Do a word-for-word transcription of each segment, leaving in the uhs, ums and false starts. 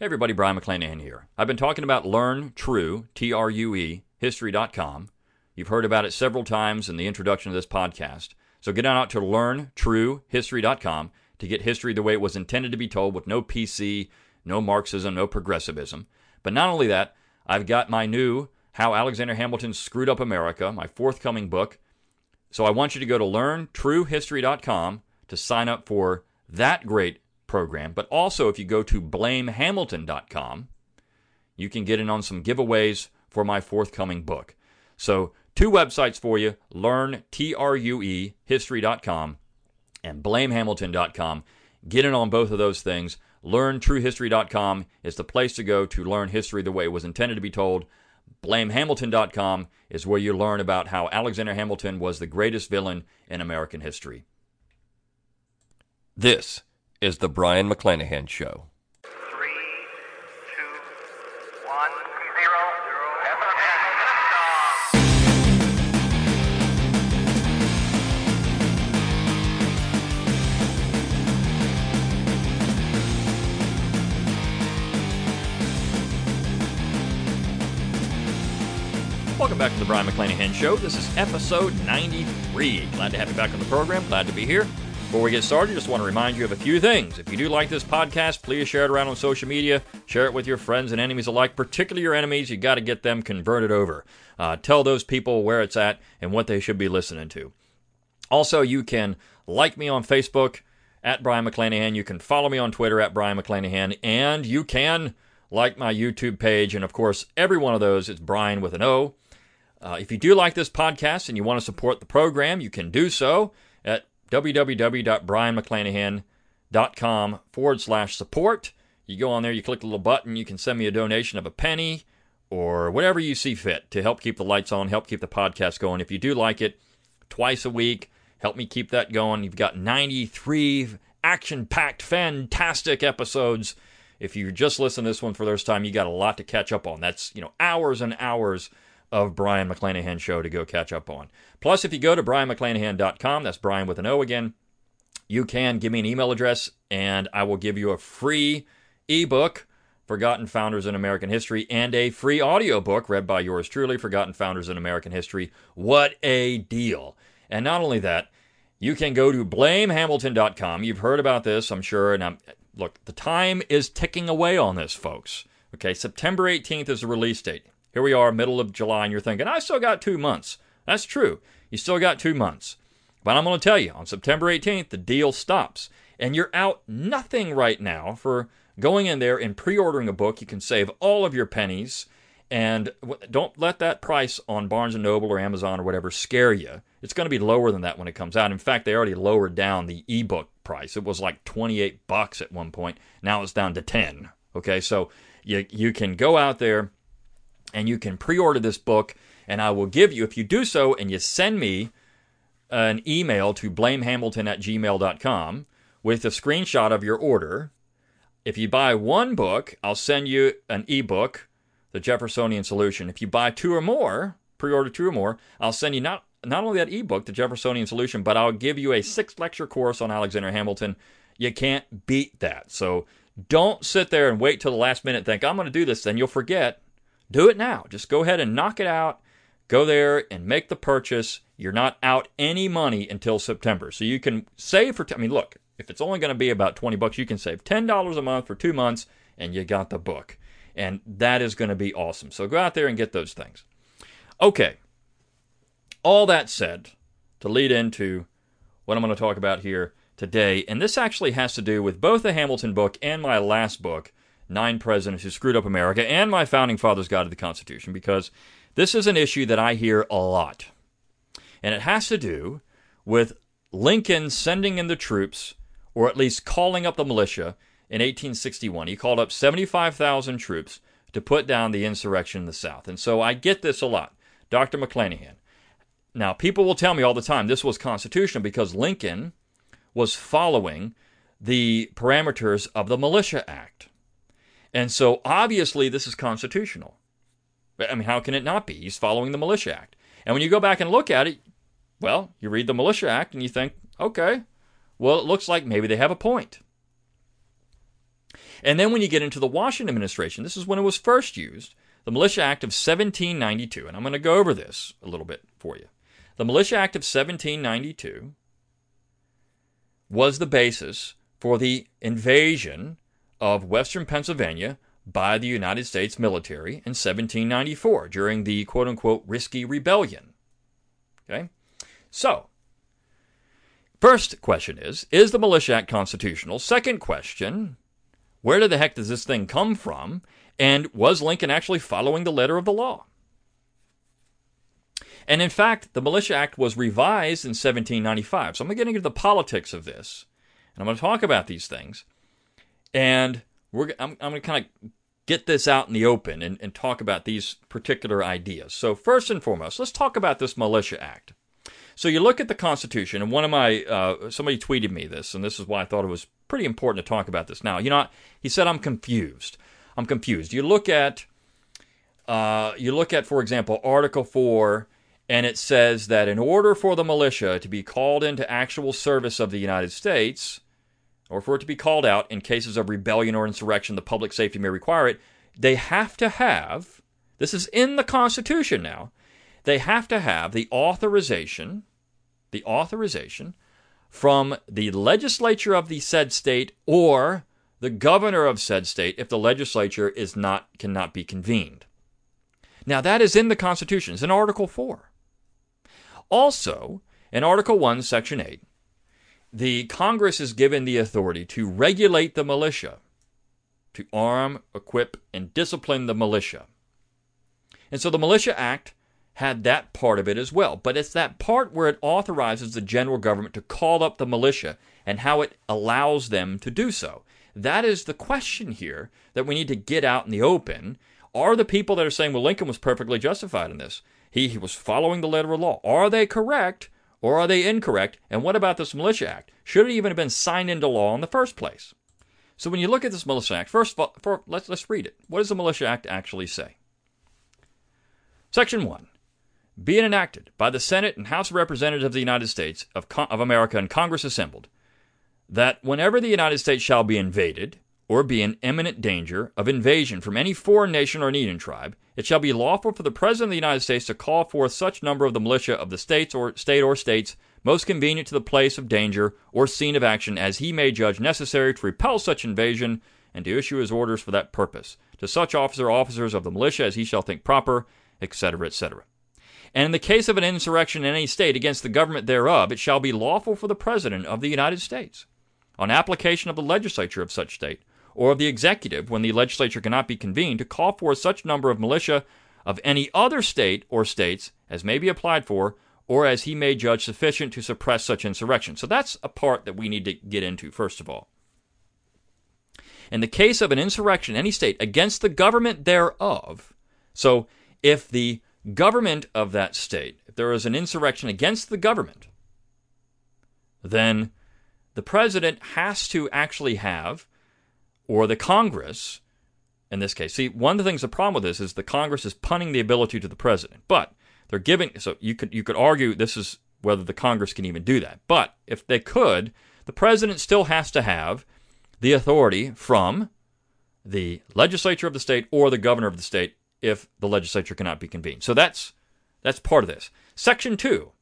Hey everybody, Brion McClanahan here. I've been talking about Learn True, T R U E, history dot com. You've heard about it several times in the introduction of this podcast. So get on out to Learn True History dot com to get history the way it was intended to be told, with no P C, no Marxism, no progressivism. But not only that, I've got my new How Alexander Hamilton Screwed Up America, my forthcoming book. So I want you to go to Learn True History dot com to sign up for that great program, but also if you go to Blame Hamilton dot com, you can get in on some giveaways for my forthcoming book. So two websites for you, Learn True History dot com and Blame Hamilton dot com. Get in on both of those things. Learn True History dot com is the place to go to learn history the way it was intended to be told. Blame Hamilton dot com is where you learn about how Alexander Hamilton was the greatest villain in American history. This is the Brion McClanahan Show. Three, two, one, zero, zero. Welcome back to the Brion McClanahan Show. This is episode ninety-three. Glad to have you back on the program. Glad to be here. Before we get started, just want to remind you of a few things. If you do like this podcast, please share it around on social media. Share it with your friends and enemies alike, particularly your enemies. You got to get them converted over. Uh, tell those people where it's at and what they should be listening to. Also, you can like me on Facebook, at Brion McClanahan. You can follow me on Twitter, at Brion McClanahan. And you can like my YouTube page. And, of course, every one of those is Brion with an O. Uh, if you do like this podcast and you want to support the program, you can do so at www.brion mcclanahan.com forward slash support. You go on there, you click the little button, you can send me a donation of a penny or whatever you see fit to help keep the lights on, help keep the podcast going. If you do like it, twice a week, help me keep that going. You've got ninety-three action-packed, fantastic episodes. If you just listen to this one for the first time, you got a lot to catch up on. That's, you know, hours and hours of Brion McClanahan Show to go catch up on. Plus, if you go to Brion McClanahan dot com, that's Brion with an O again, you can give me an email address, and I will give you a free ebook, Forgotten Founders in American History, and a free audiobook read by yours truly, Forgotten Founders in American History. What a deal. And not only that, you can go to Blame Hamilton dot com. You've heard about this, I'm sure, and I'm, look, the time is ticking away on this, folks. Okay, September eighteenth is the release date. Here we are, middle of July, and you're thinking, I still got two months. That's true. You still got two months. But I'm going to tell you, on September eighteenth, the deal stops. And you're out nothing right now for going in there and pre-ordering a book. You can save all of your pennies. And don't let that price on Barnes and Noble or Amazon or whatever scare you. It's going to be lower than that when it comes out. In fact, they already lowered down the ebook price. It was like twenty-eight bucks at one point. Now it's down to ten. Okay, so you you can go out there and you can pre-order this book, and I will give you, if you do so, and you send me an email to blamehamilton at gmail dot com with a screenshot of your order. If you buy one book, I'll send you an ebook, The Jeffersonian Solution. If you buy two or more, pre-order two or more, I'll send you not, not only that ebook, The Jeffersonian Solution, but I'll give you a six-lecture course on Alexander Hamilton. You can't beat that. So don't sit there and wait till the last minute and think, I'm going to do this, then you'll forget. Do it now. Just go ahead and knock it out. Go there and make the purchase. You're not out any money until September. So you can save for, t- I mean, look, if it's only going to be about twenty bucks, you can save ten dollars a month for two months, and you got the book. And that is going to be awesome. So go out there and get those things. Okay. All that said, to lead into what I'm going to talk about here today, and this actually has to do with both the Hamilton book and my last book, Nine Presidents Who Screwed Up America, and my Founding Fathers' Guide to the Constitution, because this is an issue that I hear a lot. And it has to do with Lincoln sending in the troops, or at least calling up the militia, in eighteen sixty-one. He called up seventy-five thousand troops to put down the insurrection in the South. And so I get this a lot. Doctor McClanahan. Now, people will tell me all the time this was constitutional because Lincoln was following the parameters of the Militia Act. And so, obviously, this is constitutional. I mean, how can it not be? He's following the Militia Act. And when you go back and look at it, well, you read the Militia Act and you think, okay, well, it looks like maybe they have a point. And then when you get into the Washington administration, this is when it was first used, the Militia Act of seventeen ninety-two. And I'm going to go over this a little bit for you. The Militia Act of seventeen ninety-two was the basis for the invasion of western Pennsylvania by the United States military in seventeen ninety-four during the quote-unquote Whiskey Rebellion. Okay? So, first question is, is the Militia Act constitutional? Second question, where did the heck does this thing come from? And was Lincoln actually following the letter of the law? And in fact, the Militia Act was revised in seventeen ninety-five. So I'm going to get into the politics of this, and I'm going to talk about these things. And we're, I'm, I'm going to kind of get this out in the open and, and talk about these particular ideas. So first and foremost, let's talk about this Militia Act. So you look at the Constitution, and one of my, uh, somebody tweeted me this, and this is why I thought it was pretty important to talk about this. Now, you know, he said, I'm confused. I'm confused. You look at, uh, you look at, for example, Article four, and it says that in order for the militia to be called into actual service of the United States, or for it to be called out in cases of rebellion or insurrection, the public safety may require it, they have to have, this is in the Constitution now, they have to have the authorization, the authorization from the legislature of the said state or the governor of said state if the legislature is not cannot be convened. Now that is in the Constitution. It's in Article four. Also, in Article one, Section eight, the Congress is given the authority to regulate the militia, to arm, equip, and discipline the militia. And so the Militia Act had that part of it as well. But it's that part where it authorizes the general government to call up the militia and how it allows them to do so. That is the question here that we need to get out in the open. Are the people that are saying, well, Lincoln was perfectly justified in this? He, he was following the letter of law. Are they correct? Or are they incorrect? And what about this Militia Act? Should it even have been signed into law in the first place? So when you look at this Militia Act, first of all, for, let's, let's read it. What does the Militia Act actually say? Section one. Being enacted by the Senate and House of Representatives of the United States of, Con- of America and Congress assembled, that whenever the United States shall be invaded or be in imminent danger of invasion from any foreign nation or Indian tribe, it shall be lawful for the President of the United States to call forth such number of the militia of the states or state or states most convenient to the place of danger or scene of action as he may judge necessary to repel such invasion and to issue his orders for that purpose, to such officer or officers of the militia as he shall think proper, et cetera, et cetera. And in the case of an insurrection in any state against the government thereof, it shall be lawful for the President of the United States, on application of the legislature of such state, or of the executive, when the legislature cannot be convened, to call for such number of militia of any other state or states as may be applied for, or as he may judge sufficient to suppress such insurrection. So that's a part that we need to get into, first of all. In the case of an insurrection in any state against the government thereof, so if the government of that state, if there is an insurrection against the government, then the president has to actually have, or the Congress, in this case. See, one of the things, the problem with this is the Congress is punting the ability to the president. But they're giving, so you could you could argue this is whether the Congress can even do that. But if they could, the president still has to have the authority from the legislature of the state or the governor of the state if the legislature cannot be convened. So that's that's part of this. Section two.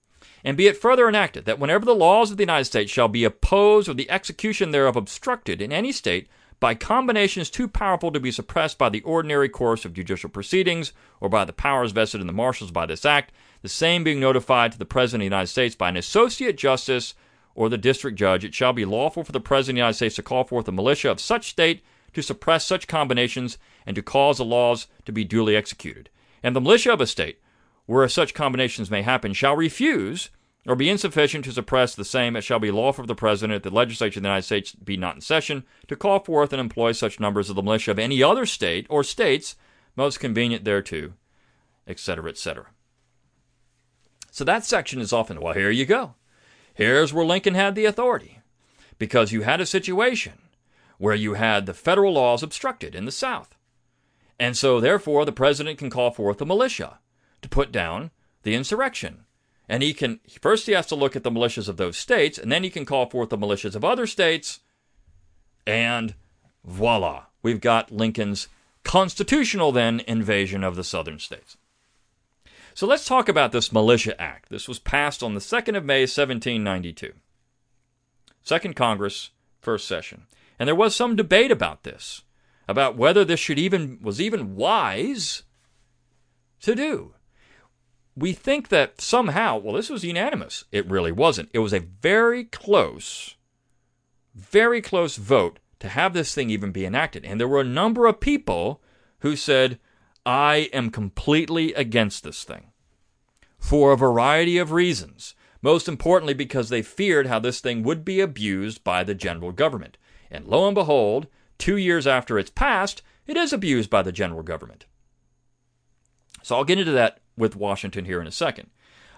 And be it further enacted that whenever the laws of the United States shall be opposed or the execution thereof obstructed in any state by combinations too powerful to be suppressed by the ordinary course of judicial proceedings or by the powers vested in the marshals by this act, the same being notified to the President of the United States by an associate justice or the district judge, it shall be lawful for the President of the United States to call forth the militia of such state to suppress such combinations and to cause the laws to be duly executed. And the militia of a state, where such combinations may happen, shall refuse or be insufficient to suppress the same, it shall be lawful for the President, the legislature of the United States be not in session, to call forth and employ such numbers of the militia of any other state or states most convenient thereto, et cetera, et cetera. So that section is often, well, here you go. Here's where Lincoln had the authority, because you had a situation where you had the federal laws obstructed in the South. And so, therefore, the President can call forth the militia to put down the insurrection. And he can, first he has to look at the militias of those states, and then he can call forth the militias of other states, and Voila, we've got Lincoln's constitutional then invasion of the southern states. So let's talk about this Militia Act. This was passed on the second of May, seventeen ninety-two. Second Congress, first session. And there was some debate about this, about whether this should even was even wise to do. We think that somehow, well, this was unanimous. It really wasn't. It was a very close, very close vote to have this thing even be enacted. And there were a number of people who said, I am completely against this thing for a variety of reasons, most importantly because they feared how this thing would be abused by the general government. And lo and behold, two years after it's passed, it is abused by the general government. So I'll get into that with Washington here in a second.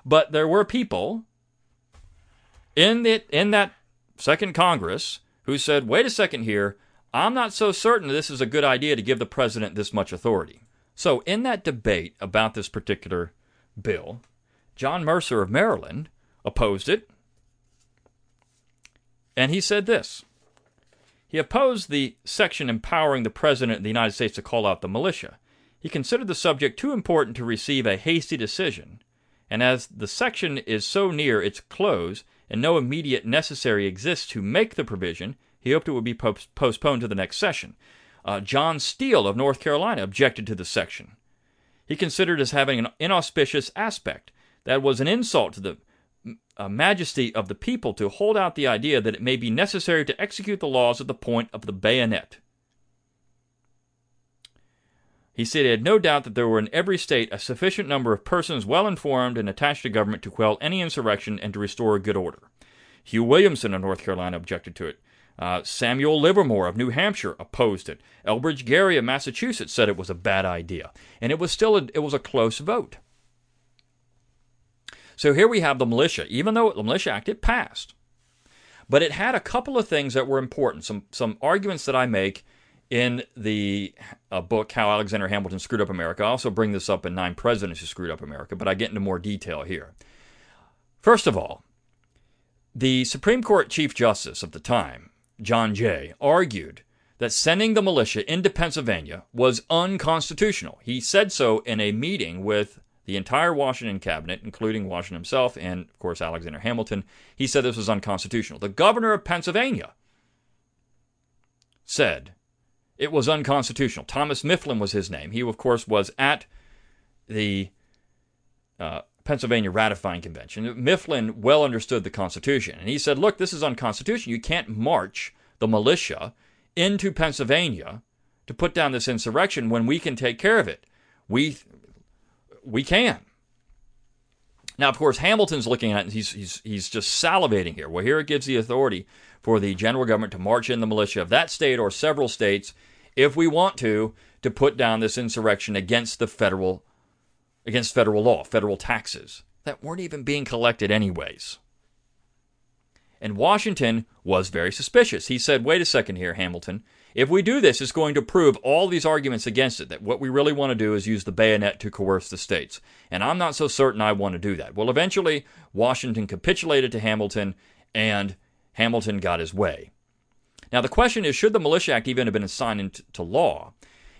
But there were people in, the, in that Second Congress who said, wait a second here, I'm not so certain this is a good idea to give the president this much authority. So in that debate about this particular bill, John Mercer of Maryland opposed it, and he said this. He opposed the section empowering the President of the United States to call out the militia. He considered the subject too important to receive a hasty decision, and as the section is so near its close and no immediate necessary exists to make the provision, he hoped it would be post- postponed to the next session. Uh, John Steele of North Carolina objected to the section. He considered as having an inauspicious aspect. That was an insult to the uh, majesty of the people to hold out the idea that it may be necessary to execute the laws at the point of the bayonet. He said he had no doubt that there were in every state a sufficient number of persons well informed and attached to government to quell any insurrection and to restore good order. Hugh Williamson of North Carolina objected to it. Uh, Samuel Livermore of New Hampshire opposed it. Elbridge Gerry of Massachusetts said it was a bad idea. And it was still a, it was a close vote. So here we have the militia. Even though the Militia Act, it passed. But it had a couple of things that were important. Some, some arguments that I make in the uh, book, How Alexander Hamilton Screwed Up America. I also bring this up in Nine Presidents Who Screwed Up America, but I get into more detail here. First of all, the Supreme Court Chief Justice of the time, John Jay, argued that sending the militia into Pennsylvania was unconstitutional. He said so in a meeting with the entire Washington cabinet, including Washington himself and, of course, Alexander Hamilton. He said this was unconstitutional. The governor of Pennsylvania said it was unconstitutional. Thomas Mifflin was his name. He, of course, was at the uh, Pennsylvania Ratifying Convention. Mifflin well understood the Constitution. And he said, look, this is unconstitutional. You can't march the militia into Pennsylvania to put down this insurrection when we can take care of it. We we can. Now, of course, Hamilton's looking at it, and he's, he's, he's just salivating here. Well, here it gives the authority for the general government to march in the militia of that state or several states, if we want to, to put down this insurrection against the federal, against federal law, federal taxes, that weren't even being collected anyways. And Washington was very suspicious. He said, wait a second here, Hamilton. If we do this, it's going to prove all these arguments against it, that what we really want to do is use the bayonet to coerce the states. And I'm not so certain I want to do that. Well, eventually, Washington capitulated to Hamilton, and Hamilton got his way. Now, the question is, should the Militia Act even have been signed into law?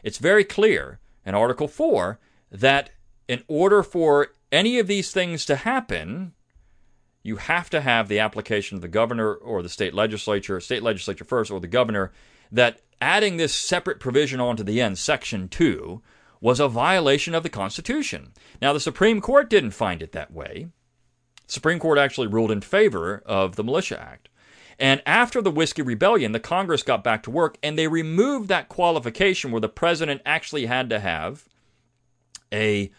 It's very clear in Article four that in order for any of these things to happen, you have to have the application of the governor or the state legislature, state legislature first, or the governor, that adding this separate provision onto the end, Section two, was a violation of the Constitution. Now, the Supreme Court didn't find it that way. The Supreme Court actually ruled in favor of the Militia Act. And after the Whiskey Rebellion, the Congress got back to work, and they removed that qualification where the president actually had to have a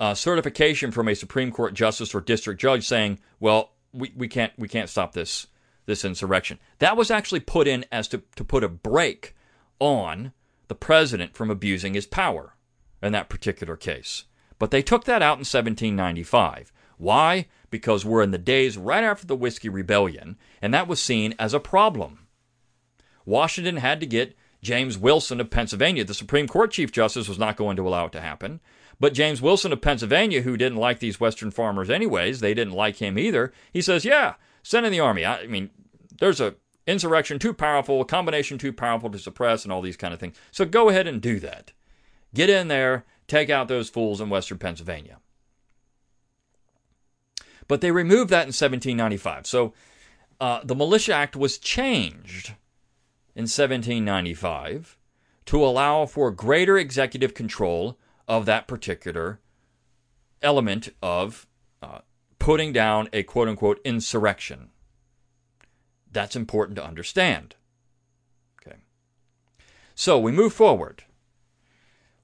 uh, certification from a Supreme Court justice or district judge saying, well, we, we can't we can't stop this this insurrection. That was actually put in as to, to put a brake on the president from abusing his power in that particular case. But they took that out in seventeen ninety-five. Why? Because we're in the days right after the Whiskey Rebellion, and that was seen as a problem. Washington had to get James Wilson of Pennsylvania. The Supreme Court Chief Justice was not going to allow it to happen. But James Wilson of Pennsylvania, who didn't like these Western farmers anyways, they didn't like him either, he says, yeah, send in the army. I mean, there's a Insurrection too powerful, combination too powerful to suppress, and all these kind of things. So go ahead and do that. Get in there, take out those fools in western Pennsylvania. But they removed that in seventeen ninety-five. So uh, the Militia Act was changed in seventeen ninety-five to allow for greater executive control of that particular element of uh, putting down a quote-unquote insurrection. That's important to understand. Okay. So we move forward.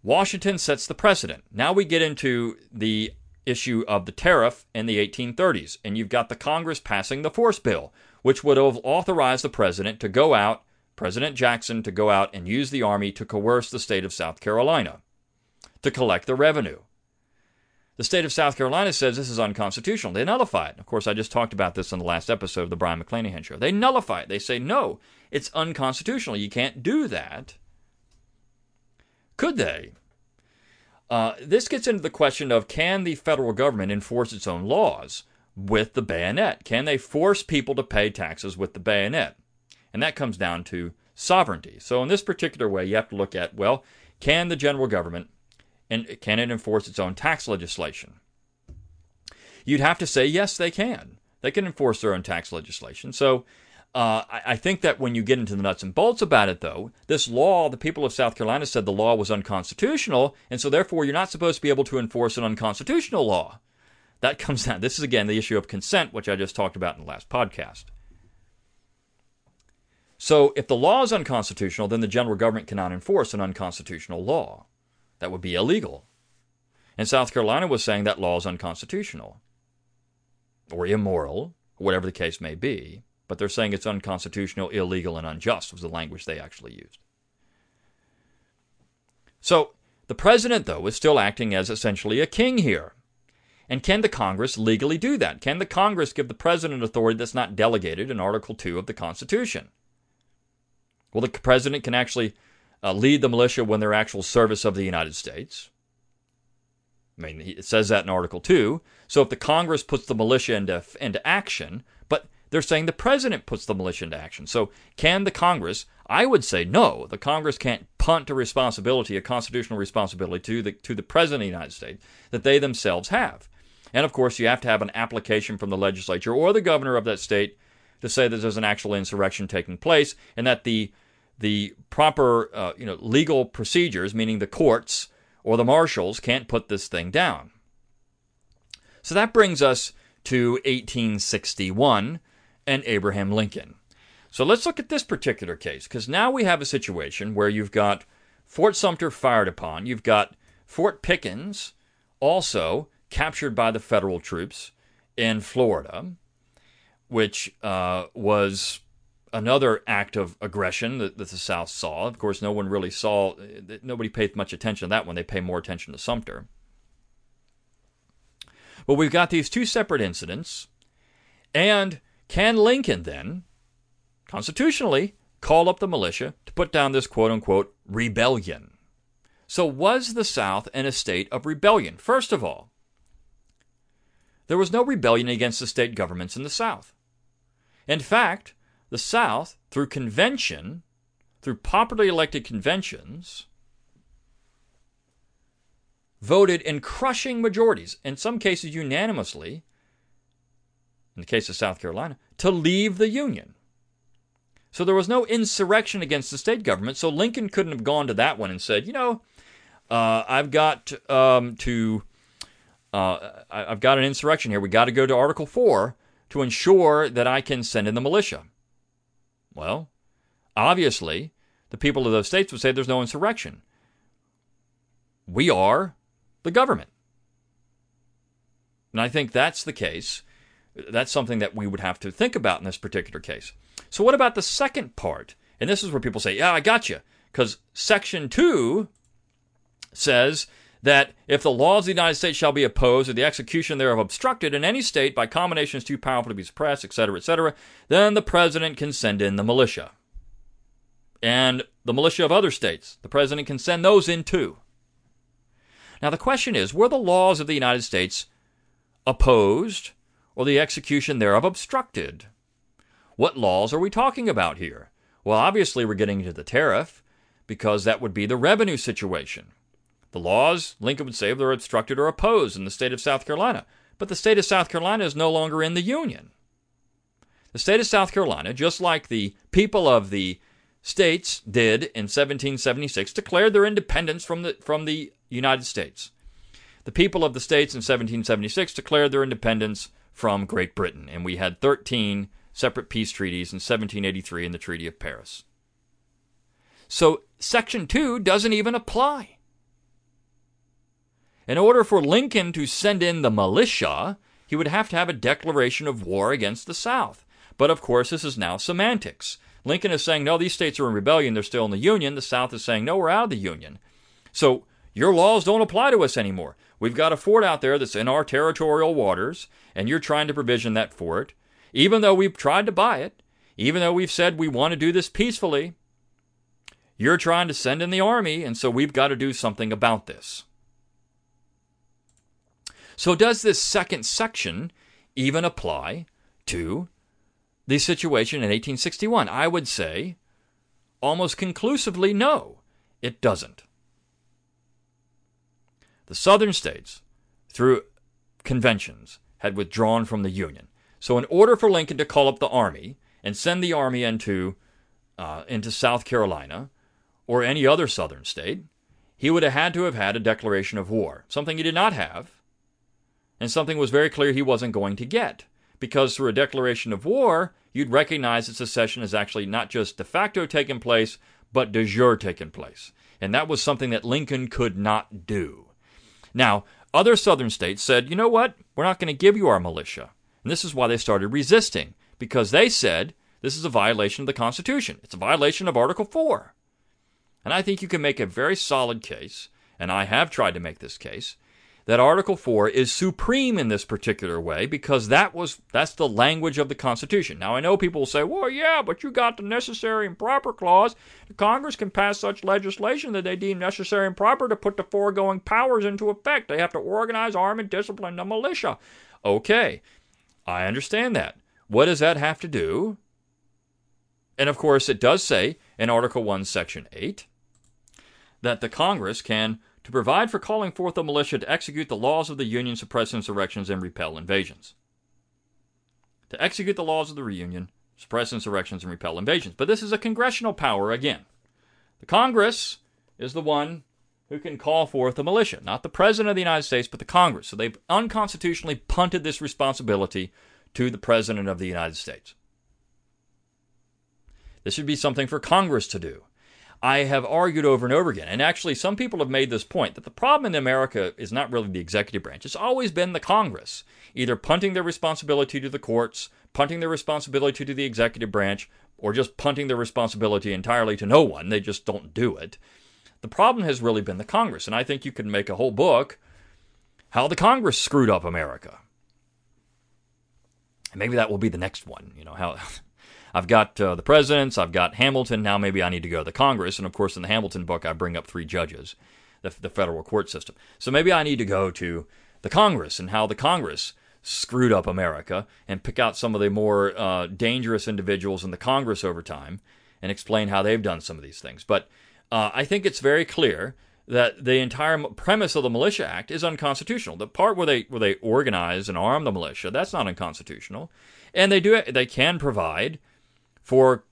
Washington sets the precedent. Now we get into the issue of the tariff in the eighteen thirties, and you've got the Congress passing the force bill, which would have authorized the president to go out, President Jackson, to go out and use the army to coerce the state of South Carolina to collect the revenue. The state of South Carolina says this is unconstitutional. They nullify it. Of course, I just talked about this in the last episode of the Brion McClanahan Show. They nullify it. They say, no, it's unconstitutional. You can't do that. Could they? Uh, this gets into the question of, can the federal government enforce its own laws with the bayonet? Can they force people to pay taxes with the bayonet? And that comes down to sovereignty. So in this particular way, you have to look at, well, can the general government, and can it enforce its own tax legislation? You'd have to say, yes, they can. They can enforce their own tax legislation. So uh, I, I think that when you get into the nuts and bolts about it, though, this law, the people of South Carolina said the law was unconstitutional, and so therefore you're not supposed to be able to enforce an unconstitutional law. That comes down. This is, again, the issue of consent, which I just talked about in the last podcast. So if the law is unconstitutional, then the general government cannot enforce an unconstitutional law. That would be illegal. And South Carolina was saying that law is unconstitutional or immoral, or whatever the case may be, but they're saying it's unconstitutional, illegal, and unjust was the language they actually used. So the president, though, is still acting as essentially a king here. And can the Congress legally do that? Can the Congress give the president authority that's not delegated in Article two of the Constitution? Well, the president can actually Uh, lead the militia when they're actual service of the United States. I mean, it says that in Article two. So if the Congress puts the militia into, into action, but they're saying the president puts the militia into action. So can the Congress? I would say no. The Congress can't punt a responsibility, a constitutional responsibility to the, to the president of the United States that they themselves have. And of course, you have to have an application from the legislature or the governor of that state to say that there's an actual insurrection taking place and that the The proper uh, you know, legal procedures, meaning the courts or the marshals, can't put this thing down. So that brings us to eighteen sixty-one and Abraham Lincoln. So let's look at this particular case, because now we have a situation where you've got Fort Sumter fired upon. You've got Fort Pickens also captured by the federal troops in Florida, which uh, was another act of aggression that, that the South saw. Of course, no one really saw, nobody paid much attention to that one. They pay more attention to Sumter. But we've got these two separate incidents. And can Lincoln then, constitutionally, call up the militia to put down this quote-unquote rebellion? So was the South in a state of rebellion? First of all, there was no rebellion against the state governments in the South. In fact, the South, through convention, through popularly elected conventions, voted in crushing majorities, in some cases unanimously, in the case of South Carolina, to leave the Union. So there was no insurrection against the state government, so Lincoln couldn't have gone to that one and said, you know, uh, I've got um, to, uh, I've got an insurrection here. We've got to go to Article four to ensure that I can send in the militia. Well, obviously, the people of those states would say there's no insurrection. We are the government. And I think that's the case. That's something that we would have to think about in this particular case. So what about the second part? And this is where people say, yeah, I got you. Because Section two says that if the laws of the United States shall be opposed or the execution thereof obstructed in any state by combinations too powerful to be suppressed, et cetera, et cetera, then the president can send in the militia. And the militia of other states, the president can send those in too. Now the question is, were the laws of the United States opposed or the execution thereof obstructed? What laws are we talking about here? Well, obviously we're getting into the tariff, because that would be the revenue situation. The laws, Lincoln would say, they're obstructed or opposed in the state of South Carolina. But the state of South Carolina is no longer in the Union. The state of South Carolina, just like the people of the states did in seventeen seventy-six, declared their independence from the, from the United States. The people of the states in seventeen seventy-six declared their independence from Great Britain, and we had thirteen separate peace treaties in seventeen eighty-three and the Treaty of Paris. So Section two doesn't even apply. In order for Lincoln to send in the militia, he would have to have a declaration of war against the South. But, of course, this is now semantics. Lincoln is saying, no, these states are in rebellion. They're still in the Union. The South is saying, no, we're out of the Union. So your laws don't apply to us anymore. We've got a fort out there that's in our territorial waters, and you're trying to provision that fort. Even though we've tried to buy it, even though we've said we want to do this peacefully, you're trying to send in the army, and so we've got to do something about this. So does this second section even apply to the situation in eighteen sixty-one? I would say almost conclusively no, it doesn't. The southern states, through conventions, had withdrawn from the Union. So in order for Lincoln to call up the army and send the army into, uh, into South Carolina or any other southern state, he would have had to have had a declaration of war, something he did not have. And something was very clear he wasn't going to get. Because through a declaration of war, you'd recognize that secession has actually not just de facto taken place, but de jure taken place. And that was something that Lincoln could not do. Now, other southern states said, you know what? We're not going to give you our militia. And this is why they started resisting. Because they said, this is a violation of the Constitution. It's a violation of Article four. And I think you can make a very solid case, and I have tried to make this case, that Article four is supreme in this particular way because that was that's the language of the Constitution. Now, I know people will say, well, yeah, but you got the necessary and proper clause. The Congress can pass such legislation that they deem necessary and proper to put the foregoing powers into effect. They have to organize, arm, and discipline the militia. Okay, I understand that. What does that have to do? And, of course, it does say in Article one, Section eight that the Congress can to provide for calling forth the militia to execute the laws of the Union, suppress insurrections, and repel invasions. To execute the laws of the Union, suppress insurrections, and repel invasions. But this is a congressional power again. The Congress is the one who can call forth the militia, not the President of the United States, but the Congress. So they've unconstitutionally punted this responsibility to the President of the United States. This should be something for Congress to do. I have argued over and over again, and actually some people have made this point, that the problem in America is not really the executive branch. It's always been the Congress, either punting their responsibility to the courts, punting their responsibility to the executive branch, or just punting their responsibility entirely to no one. They just don't do it. The problem has really been the Congress, and I think you can make a whole book how the Congress screwed up America. And maybe that will be the next one, you know, how... I've got uh, the presidents, I've got Hamilton, now maybe I need to go to the Congress, and of course in the Hamilton book I bring up three judges, the, the federal court system. So maybe I need to go to the Congress and how the Congress screwed up America and pick out some of the more uh, dangerous individuals in the Congress over time and explain how they've done some of these things. But uh, I think it's very clear that the entire premise of the Militia Act is unconstitutional. The part where they where they organize and arm the militia, that's not unconstitutional. And they do they can provide for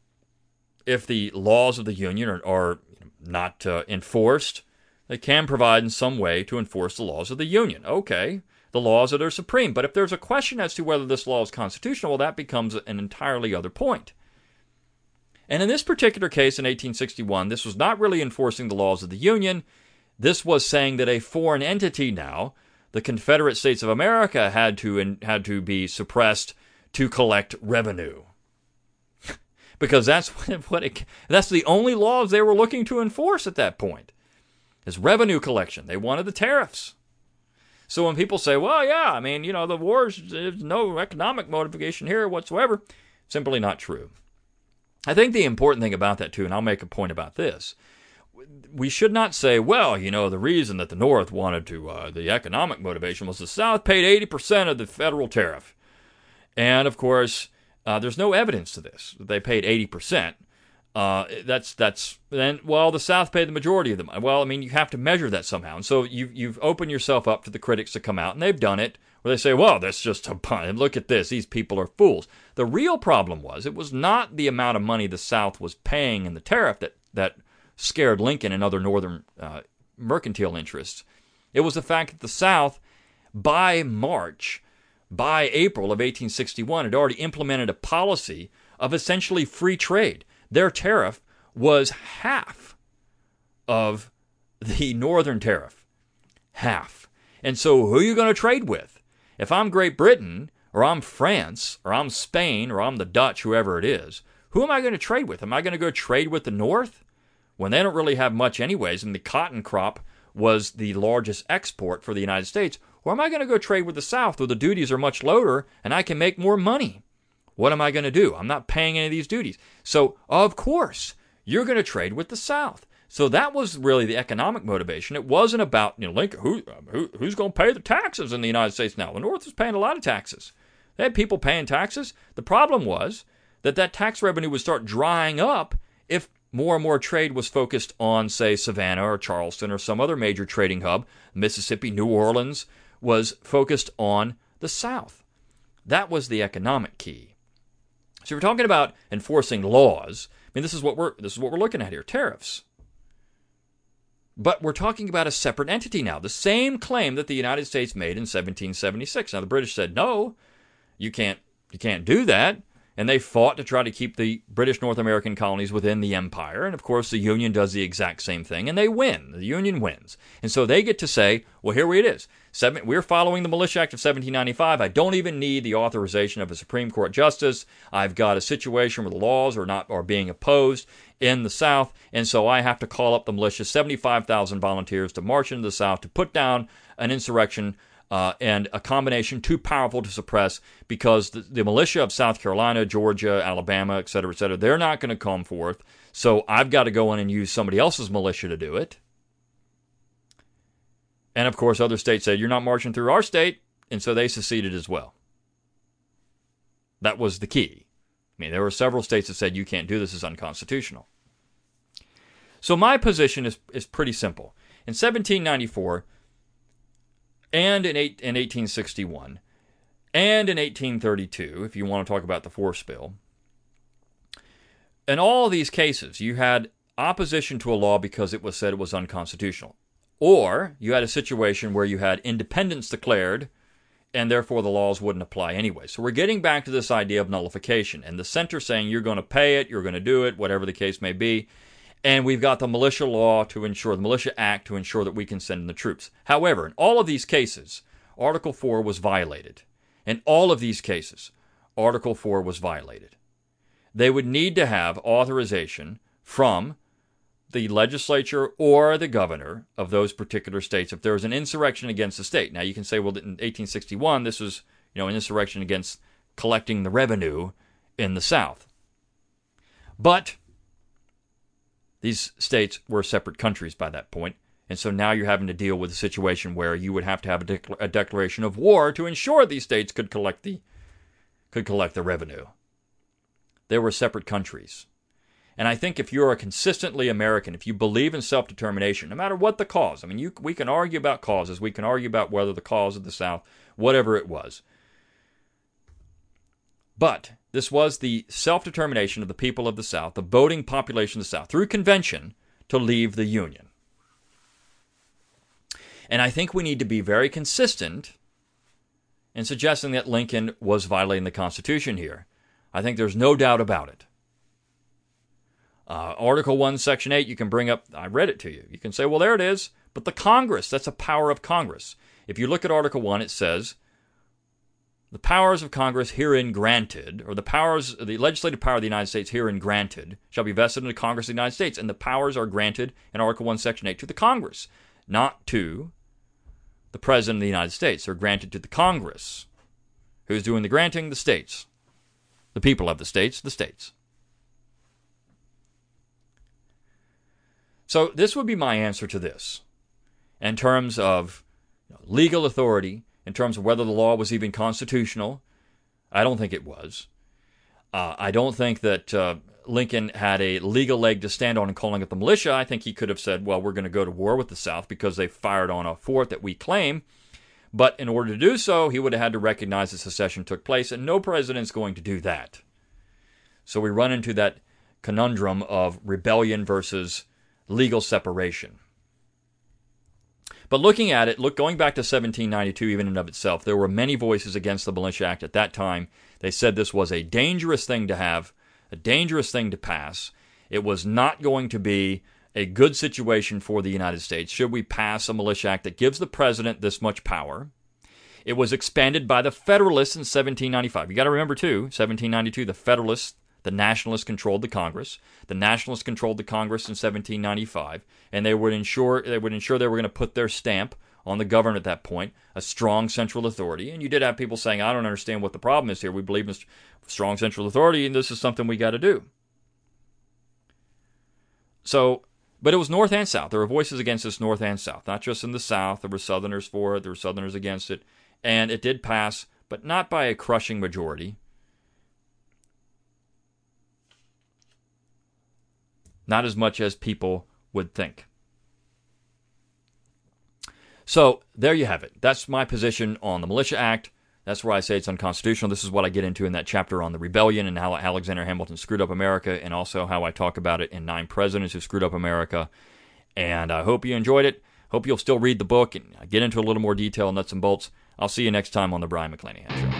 if the laws of the Union are, are not uh, enforced, they can provide in some way to enforce the laws of the Union. Okay, the laws that are supreme. But if there's a question as to whether this law is constitutional, well, that becomes an entirely other point. And in this particular case in eighteen sixty-one, this was not really enforcing the laws of the Union. This was saying that a foreign entity now, the Confederate States of America, had to and had to be suppressed to collect revenue. Because that's what it, that's the only laws they were looking to enforce at that point, is revenue collection. They wanted the tariffs. So when people say, well, yeah, I mean, you know, the wars, there's no economic motivation here whatsoever, simply not true. I think the important thing about that, too, and I'll make a point about this, we should not say, well, you know, the reason that the North wanted to, uh, the economic motivation was the South paid eighty percent of the federal tariff. And, of course, Uh, there's no evidence to this. They paid eighty percent. Uh, that's that's then. Well, the South paid the majority of them. Well, I mean, you have to measure that somehow, and so you you've opened yourself up to the critics to come out, and they've done it, where they say, "Well, that's just a pun. Look at this; these people are fools." The real problem was it was not the amount of money the South was paying in the tariff that that scared Lincoln and other Northern uh, mercantile interests. It was the fact that the South, by March, by April of eighteen sixty-one, had already implemented a policy of essentially free trade. Their tariff was half of the Northern tariff. Half. And so who are you going to trade with? If I'm Great Britain, or I'm France, or I'm Spain, or I'm the Dutch, whoever it is, who am I going to trade with? Am I going to go trade with the North? When they don't really have much anyways, and the cotton crop was the largest export for the United States, or am I going to go trade with the South, where the duties are much lower, and I can make more money? What am I going to do? I'm not paying any of these duties. So, of course, you're going to trade with the South. So that was really the economic motivation. It wasn't about, you know, Lincoln, who, who, who's going to pay the taxes in the United States now? The North was paying a lot of taxes. They had people paying taxes. The problem was that that tax revenue would start drying up if more and more trade was focused on, say, Savannah or Charleston or some other major trading hub. Mississippi, New Orleans was focused on the South. That was the economic key. So we're talking about enforcing laws. I mean, this is what we're this is what we're looking at here, tariffs. But we're talking about a separate entity now. The same claim that the United States made in seventeen seventy-six. Now the British said, "No, you can't you can't do that." And they fought to try to keep the British North American colonies within the empire. And of course, the Union does the exact same thing, and they win. The Union wins. And so they get to say, well, here it is. Seven, we're following the Militia Act of seventeen ninety-five. I don't even need the authorization of a Supreme Court justice. I've got a situation where the laws are not are being opposed in the South, and so I have to call up the militia, seventy-five thousand volunteers, to march into the South to put down an insurrection. Uh, and a combination too powerful to suppress, because the, the militia of South Carolina, Georgia, Alabama, et cetera, et cetera, they're not going to come forth. So I've got to go in and use somebody else's militia to do it. And, of course, other states said, you're not marching through our state, and so they seceded as well. That was the key. I mean, there were several states that said, you can't do this, it's unconstitutional. So my position is, is pretty simple. In seventeen ninety-four... and in, eight, in eighteen sixty-one, and in eighteen thirty-two, if you want to talk about the Force Bill, in all these cases, you had opposition to a law because it was said it was unconstitutional. Or you had a situation where you had independence declared, and therefore the laws wouldn't apply anyway. So we're getting back to this idea of nullification, and the center saying you're going to pay it, you're going to do it, whatever the case may be. And we've got the Militia Law to ensure, the Militia Act to ensure that we can send in the troops. However, in all of these cases, Article four was violated. In all of these cases, Article four was violated. They would need to have authorization from the legislature or the governor of those particular states if there was an insurrection against the state. Now, you can say, well, in eighteen sixty-one, this was, you know, an insurrection against collecting the revenue in the South. But these states were separate countries by that point, and so now you're having to deal with a situation where you would have to have a, de- a declaration of war to ensure these states could collect the could collect the revenue. They were separate countries. And I think if you're a consistently American, if you believe in self-determination, no matter what the cause, I mean, you, we can argue about causes, we can argue about whether the cause of the South, whatever it was. But this was the self-determination of the people of the South, the voting population of the South, through convention, to leave the Union. And I think we need to be very consistent in suggesting that Lincoln was violating the Constitution here. I think there's no doubt about it. Uh, Article one, Section eight, you can bring up, I read it to you. You can say, well, there it is, but the Congress, that's a power of Congress. If you look at Article one, it says, the powers of Congress herein granted, or the powers, the legislative power of the United States herein granted, shall be vested in the Congress of the United States, and the powers are granted in Article one, Section eight to the Congress, not to the President of the United States. They're granted to the Congress. Who's doing the granting? The states. The people of the states, the states. So this would be my answer to this, in terms of legal authority, in terms of whether the law was even constitutional. I don't think it was. Uh, I don't think that uh, Lincoln had a legal leg to stand on in calling it the militia. I think he could have said, well, we're going to go to war with the South because they fired on a fort that we claim. But in order to do so, he would have had to recognize that secession took place, and no president's going to do that. So we run into that conundrum of rebellion versus legal separation. But looking at it, look, going back to seventeen ninety-two, even in and of itself, there were many voices against the Militia Act at that time. They said this was a dangerous thing to have, a dangerous thing to pass. It was not going to be a good situation for the United States should we pass a Militia Act that gives the president this much power. It was expanded by the Federalists in seventeen ninety-five. You got to remember, too, seventeen ninety-two, the Federalists, the Nationalists controlled the Congress. The Nationalists controlled the Congress in seventeen ninety-five, and they would ensure they would ensure they were going to put their stamp on the government at that point, a strong central authority. And you did have people saying, I don't understand what the problem is here. We believe in strong central authority, and this is something we got to do. So, but it was North and South. There were voices against this North and South, not just in the South. There were Southerners for it. There were Southerners against it. And it did pass, but not by a crushing majority. Not as much as people would think. So there you have it. That's my position on the Militia Act. That's where I say it's unconstitutional. This is what I get into in that chapter on the rebellion and how Alexander Hamilton screwed up America, and also how I talk about it in Nine Presidents Who Screwed Up America. And I hope you enjoyed it. Hope you'll still read the book and get into a little more detail, nuts and bolts. I'll see you next time on the Brion McClanahan Show.